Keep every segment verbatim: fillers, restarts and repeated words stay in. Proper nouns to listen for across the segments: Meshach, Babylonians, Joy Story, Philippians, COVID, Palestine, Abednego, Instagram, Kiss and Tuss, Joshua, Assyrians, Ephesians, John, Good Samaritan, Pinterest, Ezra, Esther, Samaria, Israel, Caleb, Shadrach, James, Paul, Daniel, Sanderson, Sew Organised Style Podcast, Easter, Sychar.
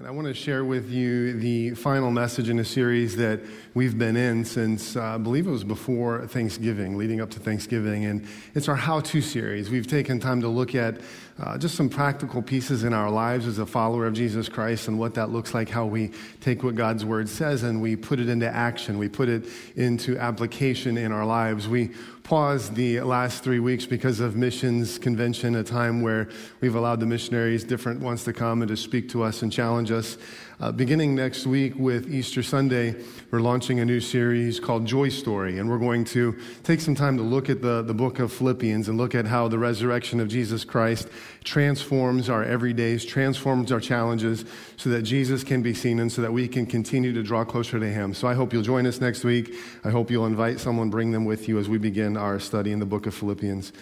And I want to share with you the final message in a series that we've been in since, uh, I believe it was before Thanksgiving, leading up to Thanksgiving. And it's our how-to series. We've taken time to look at uh, just some practical pieces in our lives as a follower of Jesus Christ and what that looks like, how we take what God's Word says and we put it into action. We put it into application in our lives. We paused the last three weeks because of missions convention, a time where we've allowed the missionaries, different ones, to come and to speak to us and challenge us. Uh, beginning next week with Easter Sunday, we're launching a new series called Joy Story, and we're going to take some time to look at the, the book of Philippians and look at how the resurrection of Jesus Christ transforms our everydays, transforms our challenges so that Jesus can be seen and so that we can continue to draw closer to him. So I hope you'll join us next week. I hope you'll invite someone, bring them with you as we begin our study in the book of Philippians.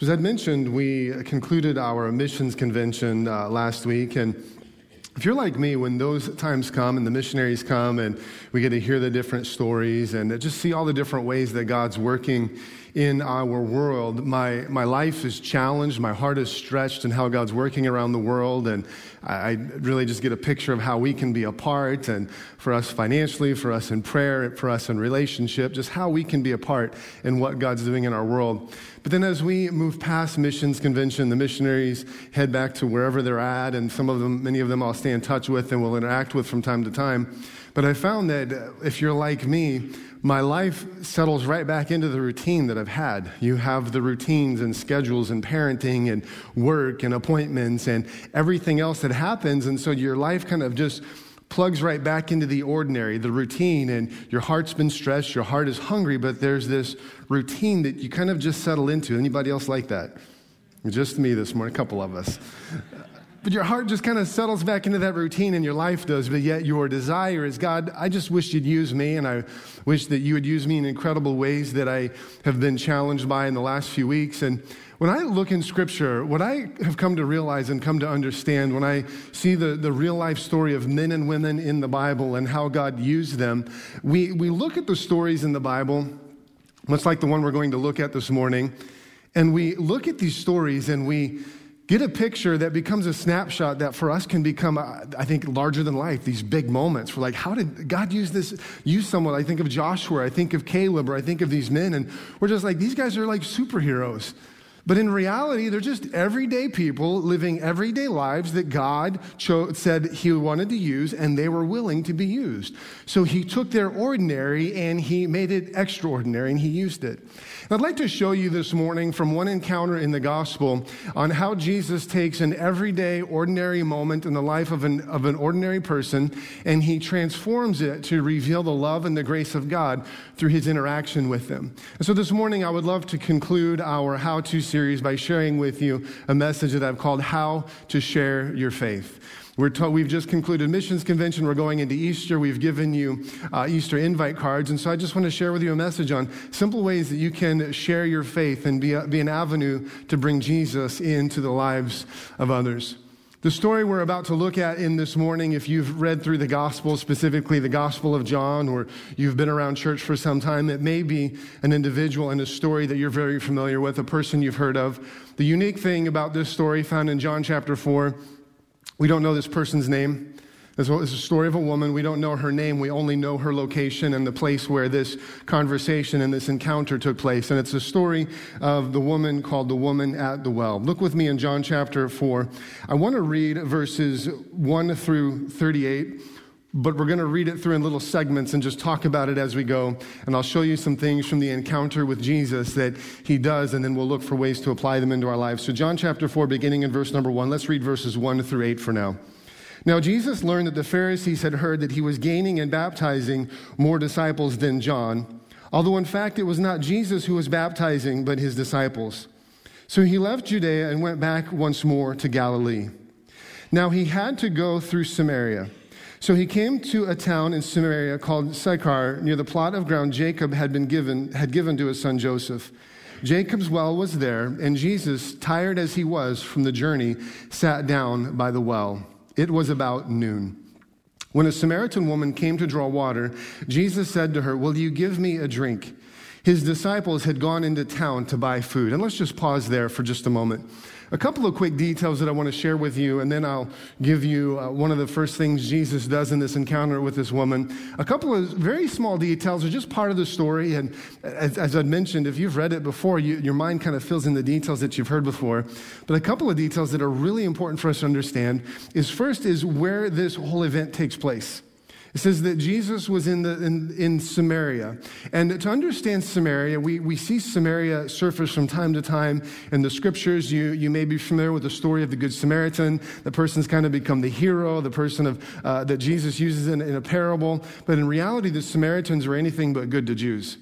As I mentioned, we concluded our missions convention uh, last week, and if you're like me, when those times come and the missionaries come and we get to hear the different stories and just see all the different ways that God's working in our world, my my life is challenged, my heart is stretched in how God's working around the world, and I, I really just get a picture of how we can be a part, and for us financially, for us in prayer, for us in relationship, just how we can be a part in what God's doing in our world. But then as we move past missions convention, the missionaries head back to wherever they're at, and some of them, many of them I'll stay in touch with and will interact with from time to time. But I found that if you're like me, my life settles right back into the routine that I've had. You have the routines and schedules and parenting and work and appointments and everything else that happens. And so your life kind of just plugs right back into the ordinary, the routine, and your heart's been stressed, your heart is hungry, but there's this routine that you kind of just settle into. Anybody else like that? Just me this morning, a couple of us. But your heart just kind of settles back into that routine, and your life does, but yet your desire is, God, I just wish you'd use me, and I wish that you would use me in incredible ways that I have been challenged by in the last few weeks. And when I look in Scripture, what I have come to realize and come to understand when I see the, the real-life story of men and women in the Bible and how God used them, we, we look at the stories in the Bible, much like the one we're going to look at this morning, and we look at these stories and we get a picture that becomes a snapshot that for us can become, I think, larger than life, these big moments. We're like, how did God use this, use someone? I think of Joshua, I think of Caleb, or I think of these men, and we're just like, these guys are like superheroes. But in reality, they're just everyday people living everyday lives that God cho- said he wanted to use, and they were willing to be used. So he took their ordinary, and he made it extraordinary, and he used it. And I'd like to show you this morning from one encounter in the gospel on how Jesus takes an everyday, ordinary moment in the life of an, of an ordinary person, and he transforms it to reveal the love and the grace of God through his interaction with them. And so this morning, I would love to conclude our how-to series series by sharing with you a message that I've called How to Share Your Faith. We're ta- we've just concluded missions convention. We're going into Easter. We've given you uh, Easter invite cards. And so I just want to share with you a message on simple ways that you can share your faith and be, a, be an avenue to bring Jesus into the lives of others. The story we're about to look at in this morning, if you've read through the Gospels, specifically the Gospel of John, or you've been around church for some time, it may be an individual and a story that you're very familiar with, a person you've heard of. The unique thing about this story found in John chapter four, we don't know this person's name. This is a story of a woman. We don't know her name. We only know her location and the place where this conversation and this encounter took place. And it's a story of the woman called the woman at the well. Look with me in John chapter four. I want to read verses one through thirty-eight, but we're going to read it through in little segments and just talk about it as we go. And I'll show you some things from the encounter with Jesus that he does, and then we'll look for ways to apply them into our lives. So John chapter four, beginning in verse number one. Let's read verses one through eight for now. Now Jesus learned that the Pharisees had heard that he was gaining and baptizing more disciples than John, although in fact it was not Jesus who was baptizing, but his disciples. So he left Judea and went back once more to Galilee. Now he had to go through Samaria. So he came to a town in Samaria called Sychar, near the plot of ground Jacob had been given had given to his son Joseph. Jacob's well was there, and Jesus, tired as he was from the journey, sat down by the well. It was about noon. When a Samaritan woman came to draw water, Jesus said to her, "Will you give me a drink?" His disciples had gone into town to buy food. And let's just pause there for just a moment. A couple of quick details that I want to share with you, and then I'll give you uh, one of the first things Jesus does in this encounter with this woman. A couple of very small details are just part of the story, and as, as I mentioned, if you've read it before, you, your mind kind of fills in the details that you've heard before. But a couple of details that are really important for us to understand is first is where this whole event takes place. It says that Jesus was in the in, in Samaria. And to understand Samaria, we, we see Samaria surface from time to time in the scriptures. You you may be familiar with the story of the Good Samaritan. The person's kind of become the hero, the person of uh, that Jesus uses in, in a parable. But in reality, the Samaritans were anything but good to Jews.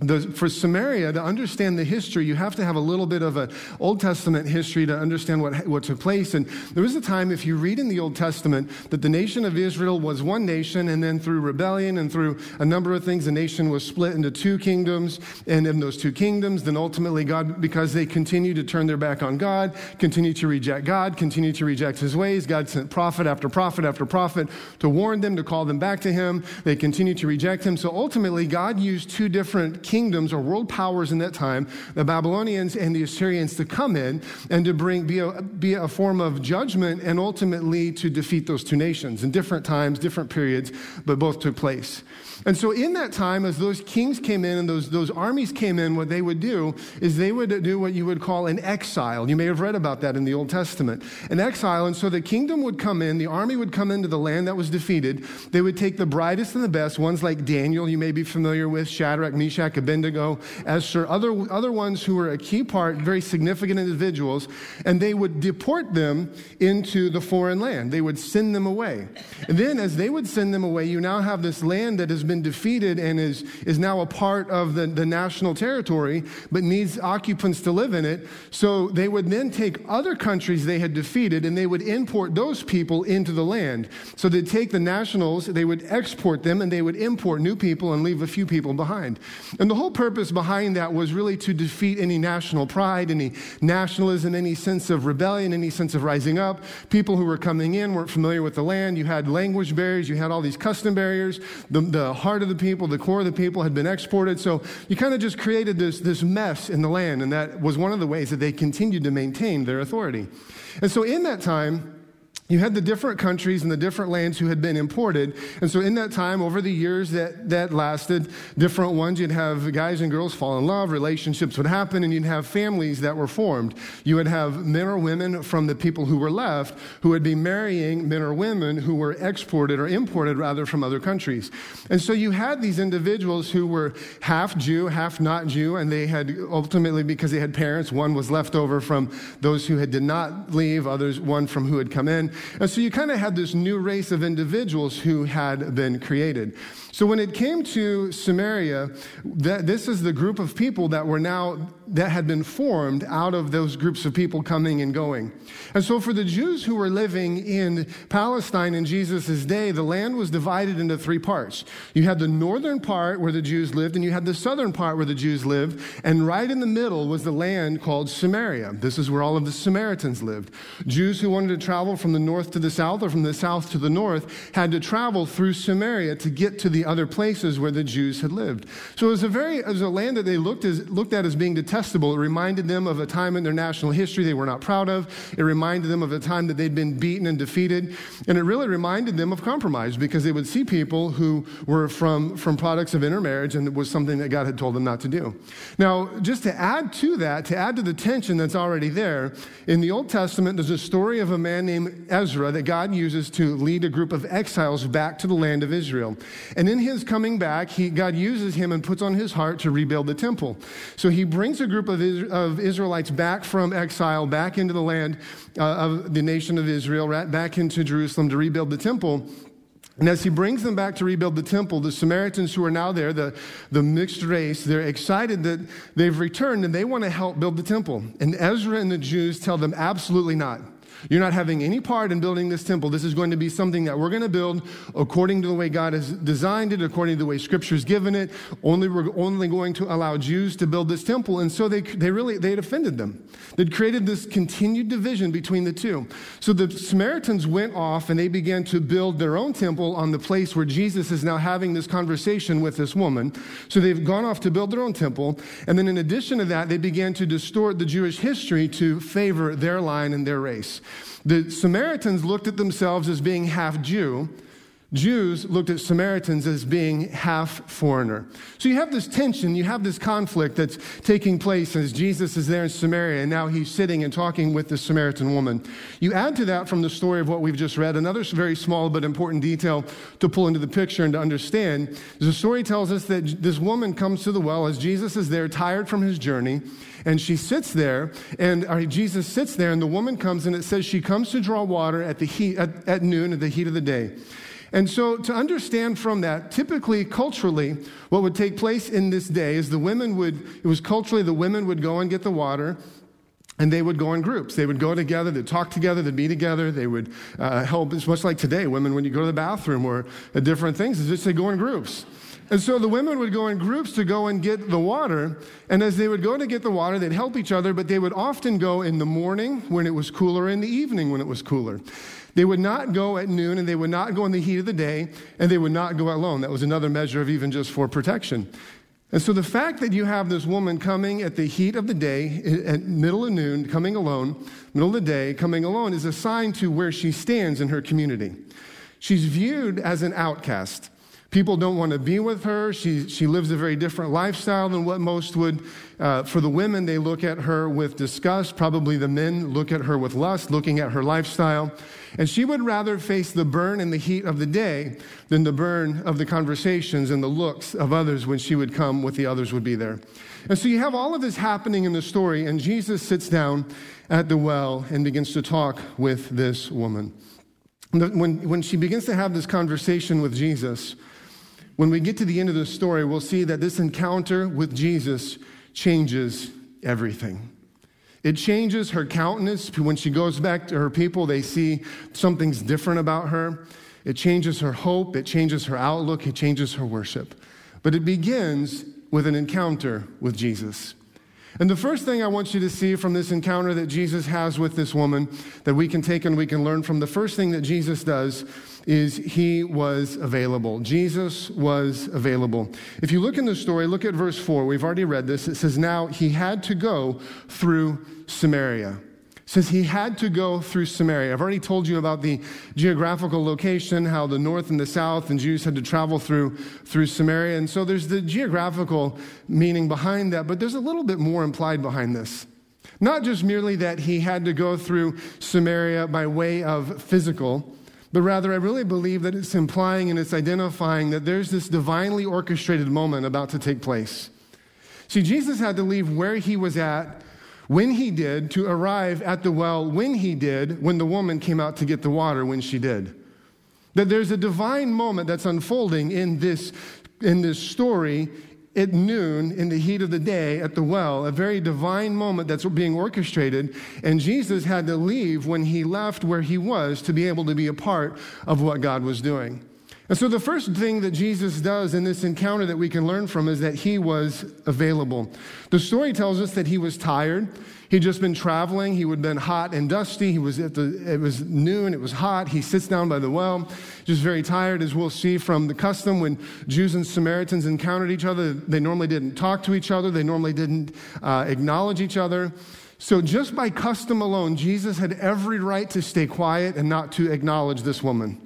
The, for Samaria, to understand the history, you have to have a little bit of an Old Testament history to understand what, what took place. And there was a time, if you read in the Old Testament, that the nation of Israel was one nation, and then through rebellion and through a number of things, the nation was split into two kingdoms. And in those two kingdoms, then ultimately God, because they continued to turn their back on God, continued to reject God, continued to reject his ways, God sent prophet after prophet after prophet to warn them, to call them back to him. They continued to reject him. So ultimately, God used two different kingdoms or world powers in that time, the Babylonians and the Assyrians, to come in and to bring be a, be a form of judgment and ultimately to defeat those two nations in different times, different periods, but both took place. And so in that time, as those kings came in and those, those armies came in, what they would do is they would do what you would call an exile. You may have read about that in the Old Testament. An exile, and so the kingdom would come in, the army would come into the land that was defeated. They would take the brightest and the best, ones like Daniel, you may be familiar with, Shadrach, Meshach, Abednego, Esther, other, other ones who were a key part, very significant individuals, and they would deport them into the foreign land. They would send them away. And then as they would send them away, you now have this land that has been defeated and is, is now a part of the, the national territory, but needs occupants to live in it. So they would then take other countries they had defeated and they would import those people into the land. So they'd take the nationals, they would export them, and they would import new people and leave a few people behind. And the whole purpose behind that was really to defeat any national pride, any nationalism, any sense of rebellion, any sense of rising up. People who were coming in weren't familiar with the land. You had language barriers. You had all these custom barriers. The, the heart of the people, the core of the people had been exported. So you kind of just created this, this mess in the land. And that was one of the ways that they continued to maintain their authority. And so in that time, you had the different countries and the different lands who had been imported. And so in that time, over the years that, that lasted, different ones, you'd have guys and girls fall in love, relationships would happen, and you'd have families that were formed. You would have men or women from the people who were left who would be marrying men or women who were exported or imported, rather, from other countries. And so you had these individuals who were half Jew, half not Jew, and they had ultimately, because they had parents, one was left over from those who had did not leave, others, one from who had come in. And so you kind of had this new race of individuals who had been created. So when it came to Samaria, that this is the group of people that were now, that had been formed out of those groups of people coming and going. And so for the Jews who were living in Palestine in Jesus' day, the land was divided into three parts. You had the northern part where the Jews lived, and you had the southern part where the Jews lived, and right in the middle was the land called Samaria. This is where all of the Samaritans lived. Jews who wanted to travel from the north to the south or from the south to the north had to travel through Samaria to get to the other places where the Jews had lived. So it was a very, it was a land that they looked as, looked at as being detestable. It reminded them of a time in their national history they were not proud of. It reminded them of a time that they'd been beaten and defeated. And it really reminded them of compromise because they would see people who were from, from products of intermarriage, and it was something that God had told them not to do. Now, just to add to that, to add to the tension that's already there, in the Old Testament, there's a story of a man named Ezra that God uses to lead a group of exiles back to the land of Israel. And in his coming back, he, God uses him and puts on his heart to rebuild the temple. So he brings a group of, of Israelites back from exile, back into the land uh, of the nation of Israel, right back into Jerusalem to rebuild the temple. And as he brings them back to rebuild the temple, the Samaritans who are now there, the, the mixed race, they're excited that they've returned and they want to help build the temple. And Ezra and the Jews tell them, absolutely not. You're not having any part in building this temple. This is going to be something that we're going to build according to the way God has designed it, according to the way Scripture's given it. Only we're only going to allow Jews to build this temple. And so they they really, they had offended them. They'd created this continued division between the two. So the Samaritans went off and they began to build their own temple on the place where Jesus is now having this conversation with this woman. So they've gone off to build their own temple. And then in addition to that, they began to distort the Jewish history to favor their line and their race. The Samaritans looked at themselves as being half Jew. Jews looked at Samaritans as being half foreigner. So you have this tension, you have this conflict that's taking place as Jesus is there in Samaria, and now he's sitting and talking with the Samaritan woman. You add to that from the story of what we've just read, another very small but important detail to pull into the picture and to understand. The story tells us that this woman comes to the well as Jesus is there, tired from his journey, and she sits there, and or Jesus sits there, and the woman comes, and it says she comes to draw water at the heat, at, at noon, at the heat of the day. And so to understand from that, typically, culturally, what would take place in this day is the women would, it was culturally the women would go and get the water, and they would go in groups. They would go together, they'd talk together, they'd be together, they would uh, help. It's much like today, women, when you go to the bathroom or uh, different things, it's just they go in groups. And so the women would go in groups to go and get the water, and as they would go to get the water, they'd help each other, but they would often go in the morning when it was cooler, in the evening when it was cooler. They would not go at noon, and they would not go in the heat of the day, and they would not go alone. That was another measure of even just for protection. And so the fact that you have this woman coming at the heat of the day, at middle of noon, coming alone, middle of the day, coming alone, is a sign to where she stands in her community. She's viewed as an outcast. People don't want to be with her. She she lives a very different lifestyle than what most would. Uh, for the women, they look at her with disgust. Probably the men look at her with lust, looking at her lifestyle. And she would rather face the burn and the heat of the day than the burn of the conversations and the looks of others when she would come with the others would be there. And so you have all of this happening in the story, and Jesus sits down at the well and begins to talk with this woman. When, when she begins to have this conversation with Jesus, when we get to the end of the story, we'll see that this encounter with Jesus changes everything. It changes her countenance. When she goes back to her people, they see something's different about her. It changes her hope. It changes her outlook. It changes her worship. But it begins with an encounter with Jesus. And the first thing I want you to see from this encounter that Jesus has with this woman that we can take and we can learn from, the first thing that Jesus does is he was available. Jesus was available. If you look in the story, look at verse four. We've already read this. It says, now he had to go through Samaria. It says he had to go through Samaria. I've already told you about the geographical location, how the north and the south and Jews had to travel through, through Samaria. And so there's the geographical meaning behind that, but there's a little bit more implied behind this. Not just merely that he had to go through Samaria by way of physical, but rather I really believe that it's implying and it's identifying that there's this divinely orchestrated moment about to take place. See, Jesus had to leave where he was at when he did, to arrive at the well when he did, when the woman came out to get the water when she did. That there's a divine moment that's unfolding in this, in this story at noon, in the heat of the day, at the well, a very divine moment that's being orchestrated, and Jesus had to leave when he left where he was to be able to be a part of what God was doing. And so the first thing that Jesus does in this encounter that we can learn from is that he was available. The story tells us that he was tired. He'd just been traveling. He would have been hot and dusty. He was at the, it was noon. It was hot. He sits down by the well, just very tired, as we'll see from the custom. When Jews and Samaritans encountered each other, they normally didn't talk to each other. They normally didn't uh, acknowledge each other. So just by custom alone, Jesus had every right to stay quiet and not to acknowledge this woman.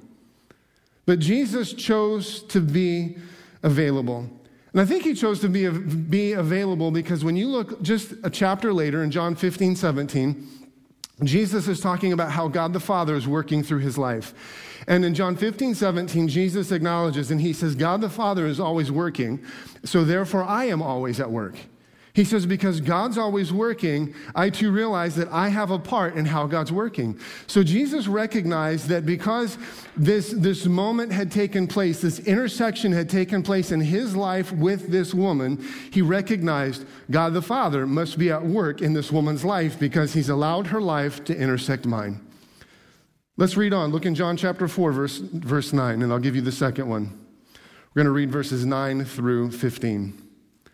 But Jesus chose to be available. And I think he chose to be, be available because when you look just a chapter later in John fifteen, seventeen, Jesus is talking about how God the Father is working through his life. And in John fifteen, seventeen, Jesus acknowledges and he says, God the Father is always working, so therefore I am always at work. He says, because God's always working, I too realize that I have a part in how God's working. So Jesus recognized that because this, this moment had taken place, this intersection had taken place in his life with this woman, he recognized God the Father must be at work in this woman's life because he's allowed her life to intersect mine. Let's read on. Look in John chapter four, verse, verse nine, and I'll give you the second one. We're going to read verses nine through fifteen. It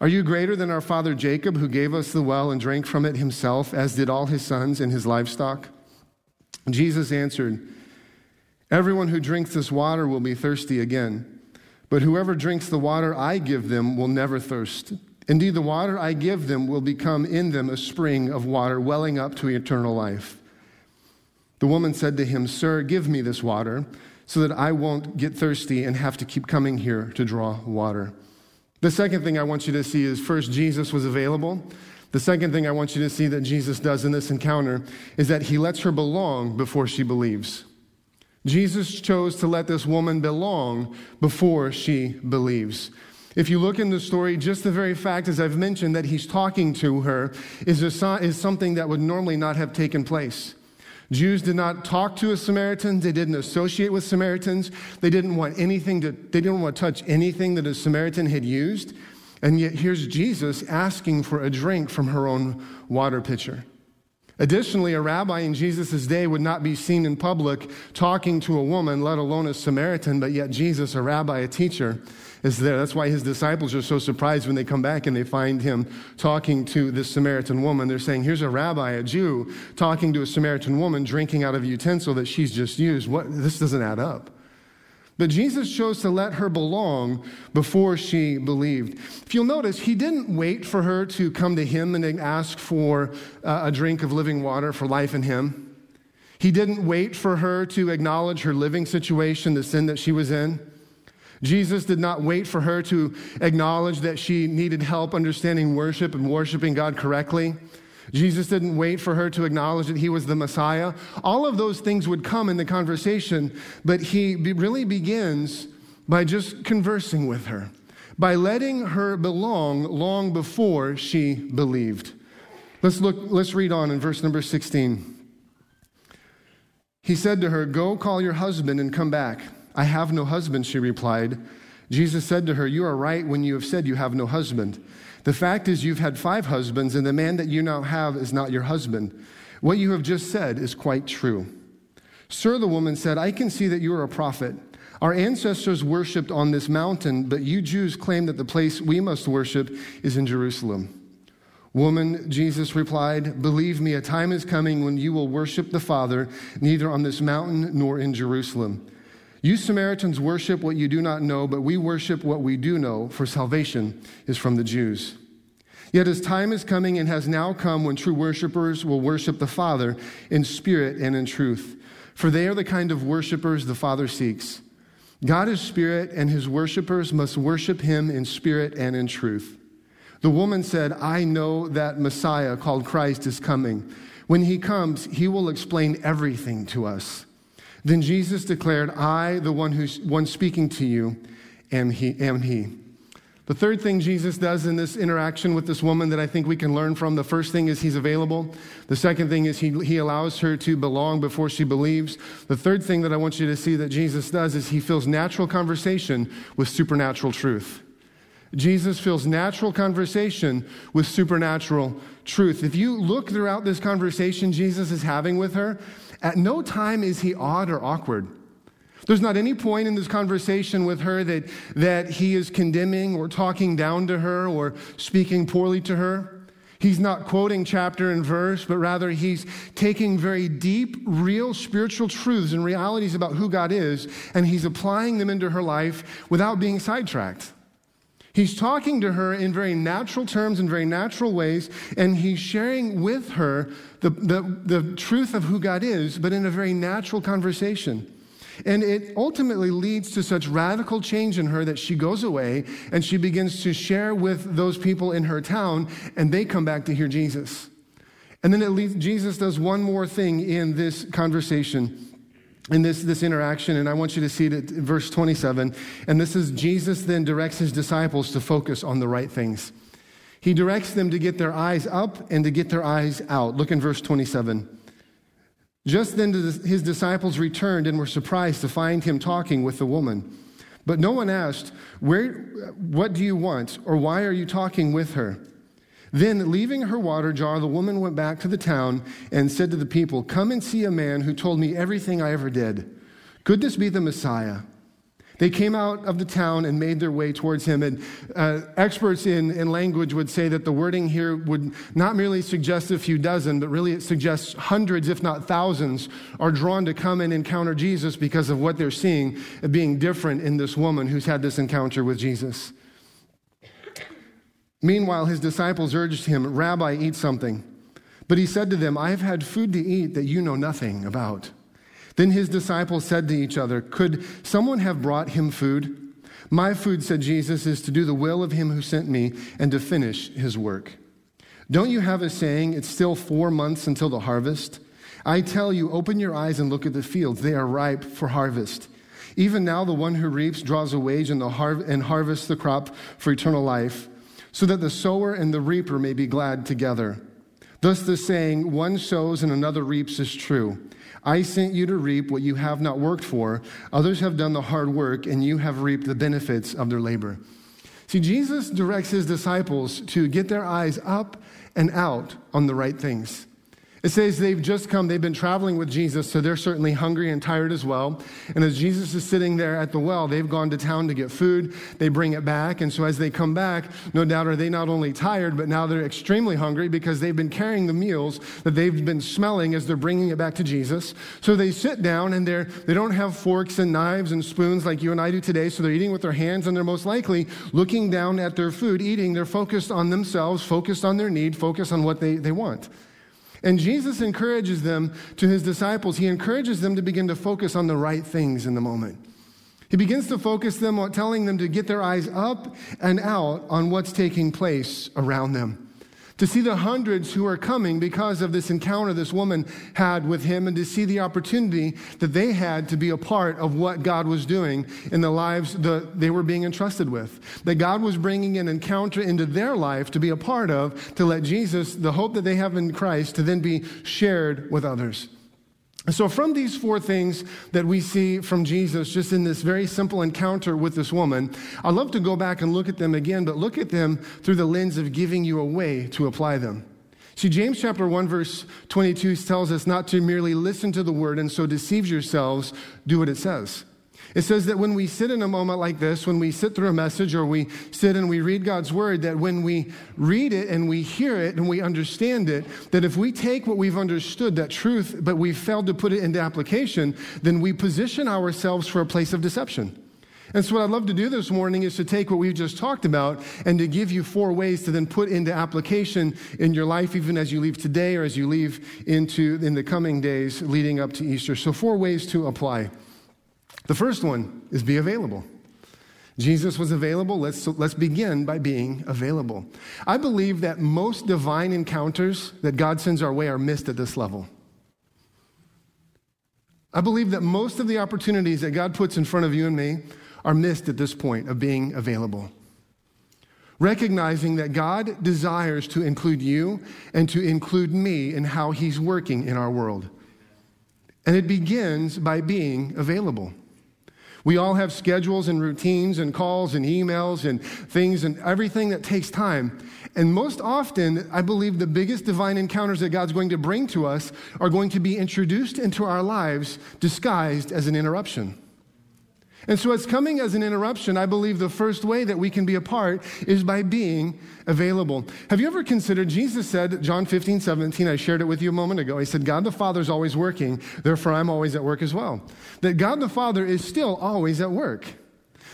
Are you greater than our father Jacob, who gave us the well and drank from it himself, as did all his sons and his livestock?' Jesus answered, 'Everyone who drinks this water will be thirsty again, but whoever drinks the water I give them will never thirst. Indeed, the water I give them will become in them a spring of water welling up to eternal life.' The woman said to him, 'Sir, give me this water, so that I won't get thirsty and have to keep coming here to draw water.'" The second thing I want you to see is, first, Jesus was available. The second thing I want you to see that Jesus does in this encounter is that he lets her belong before she believes. Jesus chose to let this woman belong before she believes. If you look in the story, just the very fact, as I've mentioned, that he's talking to her is, a, is something that would normally not have taken place. Jews did not talk to a Samaritan. They didn't associate with Samaritans. They didn't want anything to, they didn't want to touch anything that a Samaritan had used. And yet here's Jesus asking for a drink from her own water pitcher. Additionally, a rabbi in Jesus' day would not be seen in public talking to a woman, let alone a Samaritan, but yet Jesus, a rabbi, a teacher, is there. That's why his disciples are so surprised when they come back and they find him talking to this Samaritan woman. They're saying, here's a rabbi, a Jew, talking to a Samaritan woman, drinking out of a utensil that she's just used. What? This doesn't add up. But Jesus chose to let her belong before she believed. If you'll notice, he didn't wait for her to come to him and ask for a drink of living water for life in him. He didn't wait for her to acknowledge her living situation, the sin that she was in. Jesus did not wait for her to acknowledge that she needed help understanding worship and worshiping God correctly. Jesus didn't wait for her to acknowledge that he was the Messiah. All of those things would come in the conversation, but he really begins by just conversing with her, by letting her belong long before she believed. Let's look, let's read on in verse number sixteen. He said to her, "Go call your husband and come back." "I have no husband," she replied. Jesus said to her, "You are right when you have said you have no husband. The fact is you've had five husbands, and the man that you now have is not your husband. What you have just said is quite true." "Sir," the woman said, "I can see that you are a prophet. Our ancestors worshipped on this mountain, but you Jews claim that the place we must worship is in Jerusalem." "Woman," Jesus replied, "believe me, a time is coming when you will worship the Father, neither on this mountain nor in Jerusalem. You Samaritans worship what you do not know, but we worship what we do know, for salvation is from the Jews. Yet as time is coming and has now come when true worshipers will worship the Father in spirit and in truth, for they are the kind of worshipers the Father seeks. God is spirit, and his worshipers must worship him in spirit and in truth." The woman said, "I know that Messiah, called Christ, is coming. When he comes, he will explain everything to us." Then Jesus declared, "I, the one who's one speaking to you, am he, am he." The third thing Jesus does in this interaction with this woman that I think we can learn from, the first thing is he's available. The second thing is he, he allows her to belong before she believes. The third thing that I want you to see that Jesus does is he fills natural conversation with supernatural truth. Jesus fills natural conversation with supernatural truth. If you look throughout this conversation Jesus is having with her, at no time is he odd or awkward. There's not any point in this conversation with her that, that he is condemning or talking down to her or speaking poorly to her. He's not quoting chapter and verse, but rather he's taking very deep, real spiritual truths and realities about who God is, and he's applying them into her life without being sidetracked. He's talking to her in very natural terms, in very natural ways, and he's sharing with her the, the, the truth of who God is, but in a very natural conversation. And it ultimately leads to such radical change in her that she goes away and she begins to share with those people in her town, and they come back to hear Jesus. And then it leads, Jesus does one more thing in this conversation. in this, this interaction, and I want you to see it at verse twenty-seven. And this is, Jesus then directs his disciples to focus on the right things. He directs them to get their eyes up and to get their eyes out. Look in verse twenty-seven. Just then his disciples returned and were surprised to find him talking with the woman. But no one asked, "Where? What do you want, or why are you talking with her?" Then, leaving her water jar, the woman went back to the town and said to the people, "Come and see a man who told me everything I ever did. Could this be the Messiah?" They came out of the town and made their way towards him. And uh, experts in, in language would say that the wording here would not merely suggest a few dozen, but really it suggests hundreds, if not thousands, are drawn to come and encounter Jesus because of what they're seeing being different in this woman who's had this encounter with Jesus. Meanwhile, his disciples urged him, "Rabbi, eat something." But he said to them, "I have had food to eat that you know nothing about." Then his disciples said to each other, "Could someone have brought him food? My food," said Jesus, "is to do the will of him who sent me and to finish his work. Don't you have a saying, 'It's still four months until the harvest'? I tell you, open your eyes and look at the fields. They are ripe for harvest. Even now the one who reaps draws a wage and, the har- and harvests the crop for eternal life, so that the sower and the reaper may be glad together. Thus the saying, 'One sows and another reaps,' is true. I sent you to reap what you have not worked for. Others have done the hard work, and you have reaped the benefits of their labor." See, Jesus directs his disciples to get their eyes up and out on the right things. It says they've just come, they've been traveling with Jesus, so they're certainly hungry and tired as well. And as Jesus is sitting there at the well, they've gone to town to get food. They bring it back. And so as they come back, no doubt are they not only tired, but now they're extremely hungry because they've been carrying the meals that they've been smelling as they're bringing it back to Jesus. So they sit down and they're, they don't have forks and knives and spoons like you and I do today. So they're eating with their hands, and they're most likely looking down at their food, eating. They're focused on themselves, focused on their need, focused on what they, they want. And Jesus encourages them to his disciples. He encourages them to begin to focus on the right things in the moment. He begins to focus them on telling them to get their eyes up and out on what's taking place around them, to see the hundreds who are coming because of this encounter this woman had with him, and to see the opportunity that they had to be a part of what God was doing in the lives that they were being entrusted with, that God was bringing an encounter into their life to be a part of, to let Jesus, the hope that they have in Christ, to then be shared with others. So from these four things that we see from Jesus, just in this very simple encounter with this woman, I'd love to go back and look at them again, but look at them through the lens of giving you a way to apply them. See, James chapter one, verse twenty-two tells us not to merely listen to the word and so deceive yourselves, do what it says. It says that when we sit in a moment like this, when we sit through a message or we sit and we read God's word, that when we read it and we hear it and we understand it, that if we take what we've understood, that truth, but we failed to put it into application, then we position ourselves for a place of deception. And so what I'd love to do this morning is to take what we've just talked about and to give you four ways to then put into application in your life, even as you leave today or as you leave into in the coming days leading up to Easter. So four ways to apply. The first one is be available. Jesus was available. Let's, let's begin by being available. I believe that most divine encounters that God sends our way are missed at this level. I believe that most of the opportunities that God puts in front of you and me are missed at this point of being available. Recognizing that God desires to include you and to include me in how he's working in our world. And it begins by being available. We all have schedules and routines and calls and emails and things and everything that takes time. And most often, I believe the biggest divine encounters that God's going to bring to us are going to be introduced into our lives disguised as an interruption. And so it's coming as an interruption. I believe the first way that we can be a part is by being available. Have you ever considered, Jesus said, John fifteen, seventeen, I shared it with you a moment ago. He said, God the Father is always working, therefore I'm always at work as well. That God the Father is still always at work.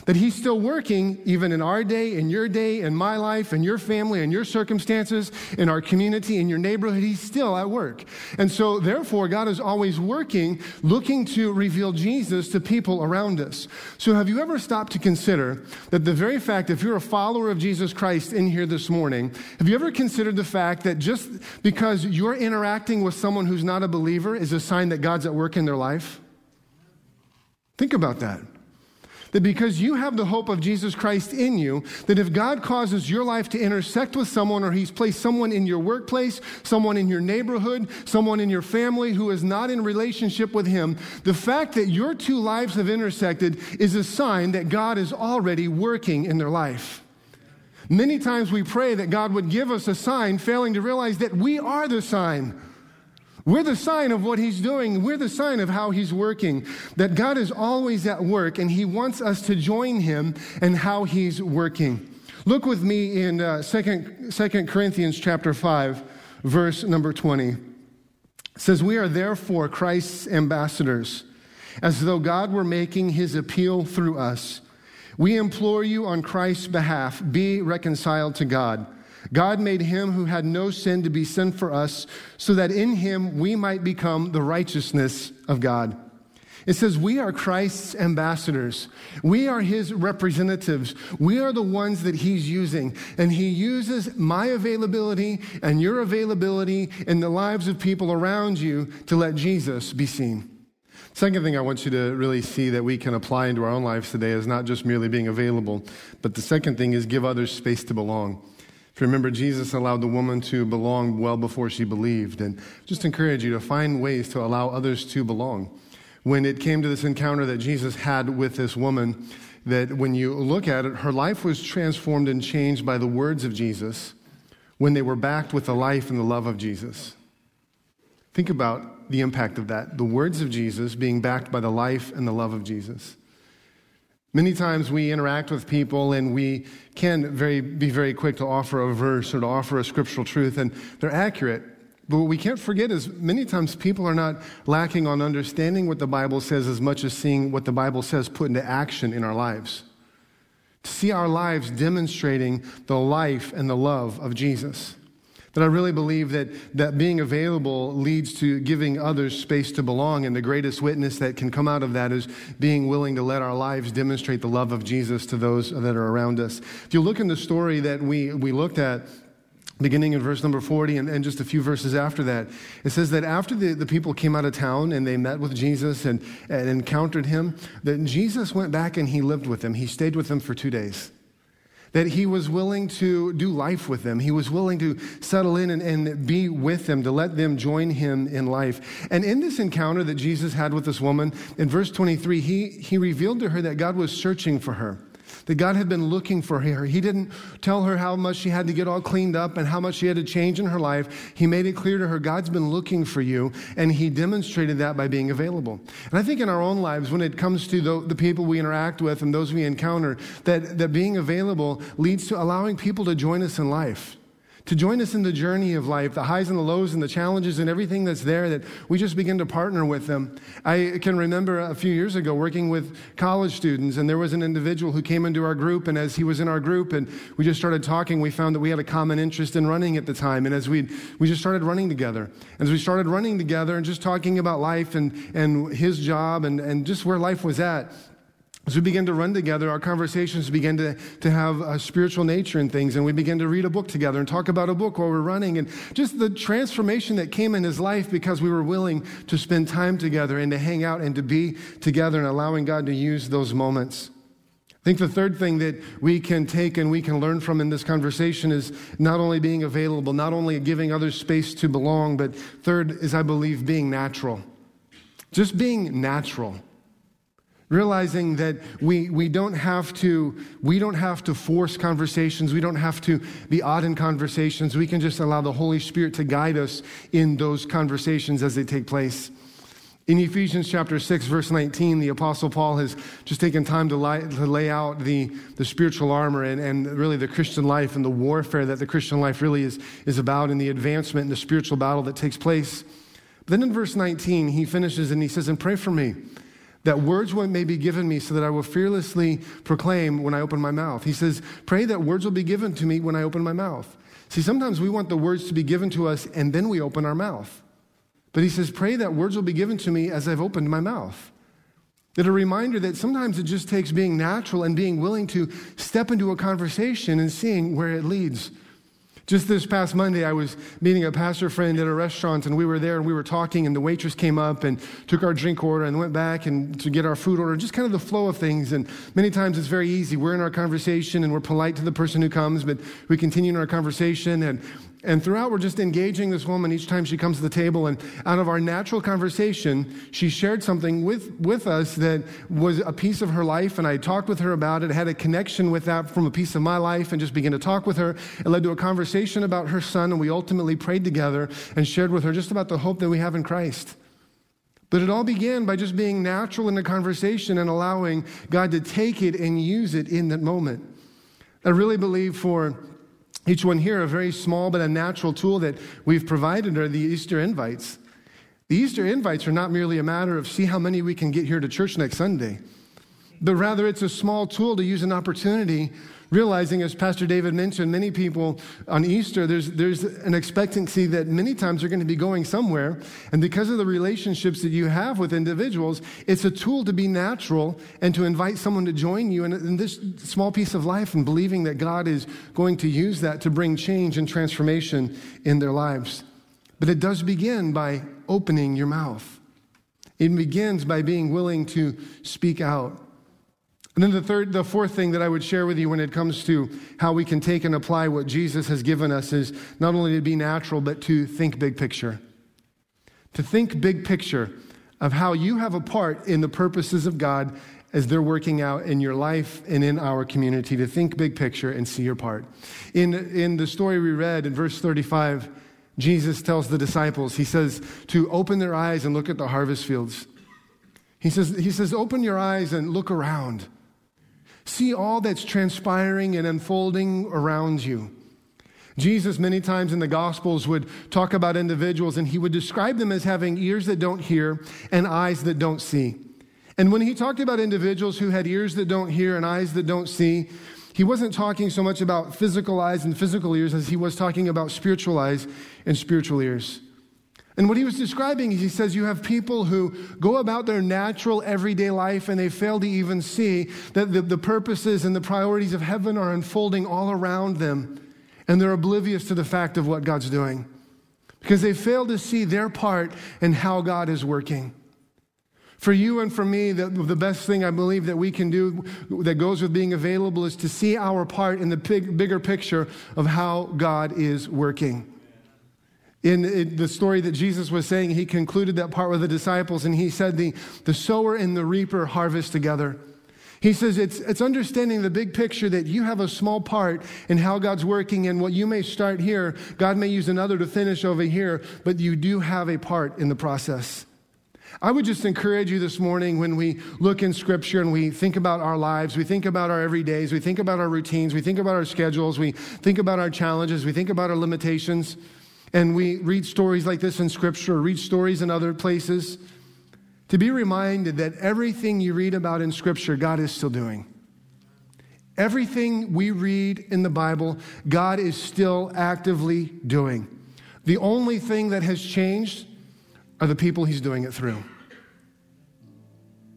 That he's still working even in our day, in your day, in my life, in your family, in your circumstances, in our community, in your neighborhood. He's still at work. And so, therefore, God is always working, looking to reveal Jesus to people around us. So have you ever stopped to consider that the very fact, if you're a follower of Jesus Christ in here this morning, have you ever considered the fact that just because you're interacting with someone who's not a believer is a sign that God's at work in their life? Think about that. That because you have the hope of Jesus Christ in you, that if God causes your life to intersect with someone, or he's placed someone in your workplace, someone in your neighborhood, someone in your family who is not in relationship with him, the fact that your two lives have intersected is a sign that God is already working in their life. Many times we pray that God would give us a sign, failing to realize that we are the sign. We're the sign of what he's doing. We're the sign of how he's working. That God is always at work, and he wants us to join him in how he's working. Look with me in uh, Second Corinthians chapter five, verse number twenty. It says, "We are therefore Christ's ambassadors, as though God were making his appeal through us. We implore you on Christ's behalf, be reconciled to God. God made him who had no sin to be sin for us, so that in him we might become the righteousness of God." It says we are Christ's ambassadors. We are his representatives. We are the ones that he's using. And he uses my availability and your availability in the lives of people around you to let Jesus be seen. Second thing I want you to really see that we can apply into our own lives today is not just merely being available, but the second thing is give others space to belong. If you remember, Jesus allowed the woman to belong well before she believed. And just encourage you to find ways to allow others to belong. When it came to this encounter that Jesus had with this woman, that when you look at it, her life was transformed and changed by the words of Jesus when they were backed with the life and the love of Jesus. Think about the impact of that. The words of Jesus being backed by the life and the love of Jesus. Many times we interact with people and we can very be very quick to offer a verse or to offer a scriptural truth, and they're accurate. But what we can't forget is many times people are not lacking on understanding what the Bible says as much as seeing what the Bible says put into action in our lives. To see our lives demonstrating the life and the love of Jesus. That I really believe that, that being available leads to giving others space to belong, and the greatest witness that can come out of that is being willing to let our lives demonstrate the love of Jesus to those that are around us. If you look in the story that we, we looked at, beginning in verse number forty and, and just a few verses after that, it says that after the, the people came out of town and they met with Jesus and, and encountered him, that Jesus went back and he lived with them. He stayed with them for two days. That he was willing to do life with them. He was willing to settle in and, and be with them, to let them join him in life. And in this encounter that Jesus had with this woman, in verse twenty-three, he, he revealed to her that God was searching for her, that God had been looking for her. He didn't tell her how much she had to get all cleaned up and how much she had to change in her life. He made it clear to her, God's been looking for you, and he demonstrated that by being available. And I think in our own lives, when it comes to the, the people we interact with and those we encounter, that, that being available leads to allowing people to join us in life, to join us in the journey of life, the highs and the lows and the challenges and everything that's there, that we just begin to partner with them. I can remember a few years ago working with college students, and there was an individual who came into our group, and as he was in our group and we just started talking, we found that we had a common interest in running at the time, and as we we just started running together. As we started running together and just talking about life and, and his job and, and just where life was at, as we began to run together, our conversations began to, to have a spiritual nature and things, and we began to read a book together and talk about a book while we're running, and just the transformation that came in his life because we were willing to spend time together and to hang out and to be together and allowing God to use those moments. I think the third thing that we can take and we can learn from in this conversation is not only being available, not only giving others space to belong, but third is, I believe, being natural. Just being natural. Realizing that we we don't have to we don't have to force conversations. We don't have to be odd in conversations. We can just allow the Holy Spirit to guide us in those conversations as they take place. In Ephesians chapter six, verse nineteen, the Apostle Paul has just taken time to, lie, to lay out the, the spiritual armor and, and really the Christian life and the warfare that the Christian life really is, is about, and the advancement and the spiritual battle that takes place. Then in verse nineteen, he finishes and he says, "And pray for me, that words may be given me so that I will fearlessly proclaim when I open my mouth." He says, pray that words will be given to me when I open my mouth. See, sometimes we want the words to be given to us and then we open our mouth. But he says, pray that words will be given to me as I've opened my mouth. That a reminder that sometimes it just takes being natural and being willing to step into a conversation and seeing where it leads. Just this past Monday, I was meeting a pastor friend at a restaurant, and we were there, and we were talking, and the waitress came up and took our drink order and went back and to get our food order, just kind of the flow of things. And many times it's very easy. We're in our conversation, and we're polite to the person who comes, but we continue in our conversation. And and throughout, we're just engaging this woman each time she comes to the table. And out of our natural conversation, she shared something with, with us that was a piece of her life. And I talked with her about it, had a connection with that from a piece of my life, and just began to talk with her. It led to a conversation about her son. And we ultimately prayed together and shared with her just about the hope that we have in Christ. But it all began by just being natural in the conversation and allowing God to take it and use it in that moment. I really believe for each one here, a very small but a natural tool that we've provided are the Easter invites. The Easter invites are not merely a matter of see how many we can get here to church next Sunday, but rather it's a small tool to use an opportunity, realizing, as Pastor David mentioned, many people on Easter, there's there's an expectancy that many times they're going to be going somewhere, and because of the relationships that you have with individuals, it's a tool to be natural and to invite someone to join you in, in this small piece of life and believing that God is going to use that to bring change and transformation in their lives. But it does begin by opening your mouth. It begins by being willing to speak out. And then the third, the fourth thing that I would share with you when it comes to how we can take and apply what Jesus has given us is not only to be natural, but to think big picture. To think big picture of how you have a part in the purposes of God as they're working out in your life and in our community. To think big picture and see your part. In, in the story we read in verse thirty-five, Jesus tells the disciples, he says, to open their eyes and look at the harvest fields. He says, he says, open your eyes and look around. See all that's transpiring and unfolding around you. Jesus, many times in the Gospels, would talk about individuals, and he would describe them as having ears that don't hear and eyes that don't see. And when he talked about individuals who had ears that don't hear and eyes that don't see, he wasn't talking so much about physical eyes and physical ears as he was talking about spiritual eyes and spiritual ears. And what he was describing is, he says, you have people who go about their natural everyday life and they fail to even see that the, the purposes and the priorities of heaven are unfolding all around them. And they're oblivious to the fact of what God's doing because they fail to see their part in how God is working. For you and for me, the, the best thing I believe that we can do that goes with being available is to see our part in the big, bigger picture of how God is working. In the story that Jesus was saying, he concluded that part with the disciples, and he said the, the sower and the reaper harvest together. He says it's it's understanding the big picture that you have a small part in how God's working, and what you may start here, God may use another to finish over here, but you do have a part in the process. I would just encourage you this morning, when we look in Scripture and we think about our lives, we think about our everydays, we think about our routines, we think about our schedules, we think about our challenges, we think about our limitations, and we read stories like this in Scripture, read stories in other places, to be reminded that everything you read about in Scripture, God is still doing. Everything we read in the Bible, God is still actively doing. The only thing that has changed are the people he's doing it through.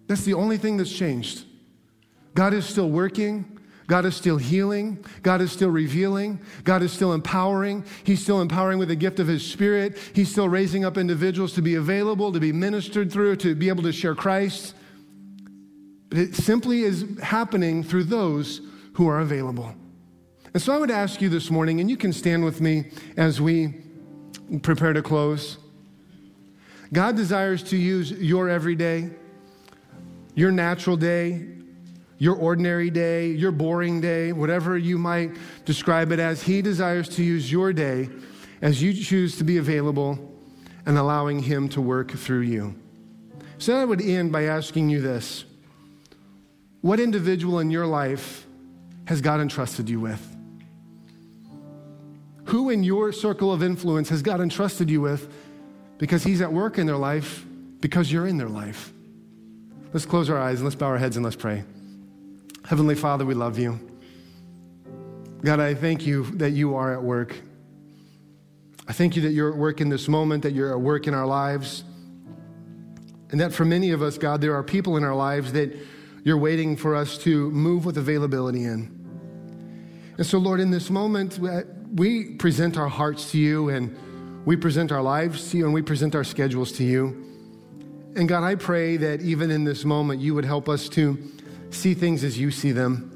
That's the only thing that's changed. God is still working. God is still healing. God is still revealing. God is still empowering. He's still empowering with the gift of his Spirit. He's still raising up individuals to be available, to be ministered through, to be able to share Christ. But it simply is happening through those who are available. And so I would ask you this morning, and you can stand with me as we prepare to close. God desires to use your everyday, your natural day, your ordinary day, your boring day, whatever you might describe it as. He desires to use your day as you choose to be available and allowing him to work through you. So I would end by asking you this. What individual in your life has God entrusted you with? Who in your circle of influence has God entrusted you with because he's at work in their life, because you're in their life? Let's close our eyes and let's bow our heads and let's pray. Heavenly Father, we love you. God, I thank you that you are at work. I thank you that you're at work in this moment, that you're at work in our lives. And that for many of us, God, there are people in our lives that you're waiting for us to move with availability in. And so, Lord, in this moment, we present our hearts to you, and we present our lives to you, and we present our schedules to you. And God, I pray that even in this moment, you would help us to see things as you see them,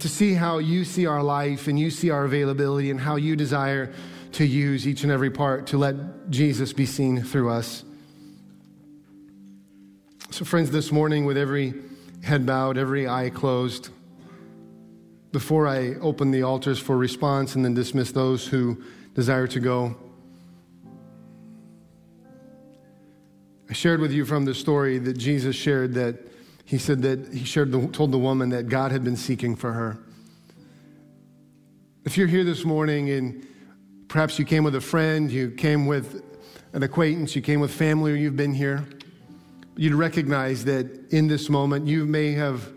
to see how you see our life and you see our availability and how you desire to use each and every part to let Jesus be seen through us. So friends, this morning, with every head bowed, every eye closed, before I open the altars for response and then dismiss those who desire to go, I shared with you from the story that Jesus shared that he said that he shared the, told the woman that God had been seeking for her. If you're here this morning and perhaps you came with a friend, you came with an acquaintance, you came with family, or you've been here, you'd recognize that in this moment you may have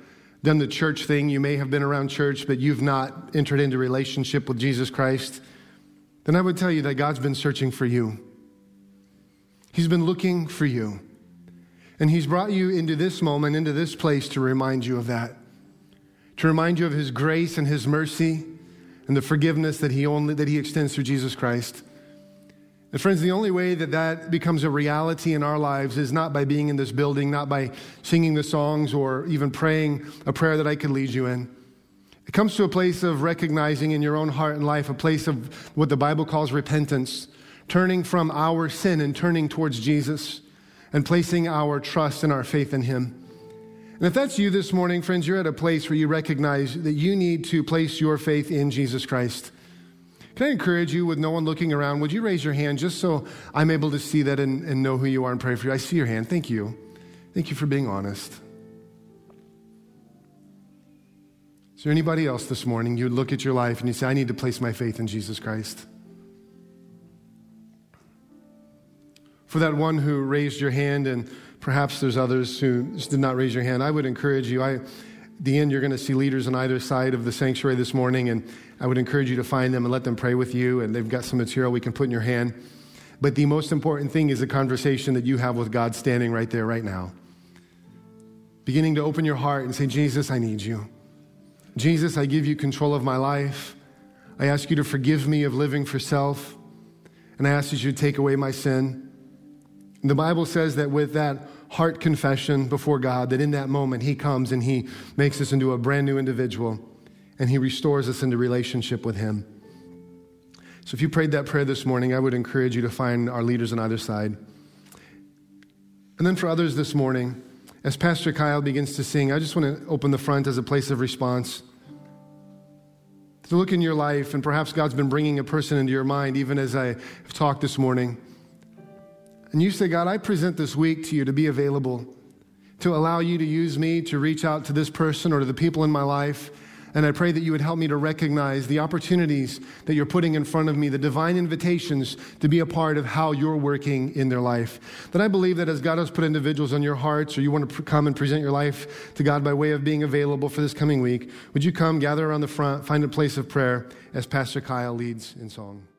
done the church thing, you may have been around church, but you've not entered into relationship with Jesus Christ, then I would tell you that God's been searching for you. He's been looking for you. And he's brought you into this moment, into this place to remind you of that, to remind you of his grace and his mercy and the forgiveness that he only that he extends through Jesus Christ. And friends, the only way that that becomes a reality in our lives is not by being in this building, not by singing the songs or even praying a prayer that I could lead you in. It comes to a place of recognizing in your own heart and life, a place of what the Bible calls repentance, turning from our sin and turning towards Jesus and placing our trust and our faith in him. And if that's you this morning, friends, you're at a place where you recognize that you need to place your faith in Jesus Christ. Can I encourage you, with no one looking around, would you raise your hand just so I'm able to see that and, and know who you are and pray for you? I see your hand. Thank you. Thank you for being honest. Is there anybody else this morning you would look at your life and you say, I need to place my faith in Jesus Christ? For that one who raised your hand, and perhaps there's others who just did not raise your hand, I would encourage you. I, at the end, you're going to see leaders on either side of the sanctuary this morning, and I would encourage you to find them and let them pray with you, and they've got some material we can put in your hand. But the most important thing is the conversation that you have with God standing right there, right now. Beginning to open your heart and say, Jesus, I need you. Jesus, I give you control of my life. I ask you to forgive me of living for self, and I ask that you to take away my sin. The Bible says that with that heart confession before God, that in that moment he comes and he makes us into a brand new individual, and he restores us into relationship with him. So if you prayed that prayer this morning, I would encourage you to find our leaders on either side. And then for others this morning, as Pastor Kyle begins to sing, I just want to open the front as a place of response. To look in your life, and perhaps God's been bringing a person into your mind, even as I have talked this morning. And you say, God, I present this week to you to be available, to allow you to use me to reach out to this person or to the people in my life. And I pray that you would help me to recognize the opportunities that you're putting in front of me, the divine invitations to be a part of how you're working in their life. That I believe that as God has put individuals on your hearts, or you want to come and present your life to God by way of being available for this coming week, would you come, gather around the front, find a place of prayer as Pastor Kyle leads in song.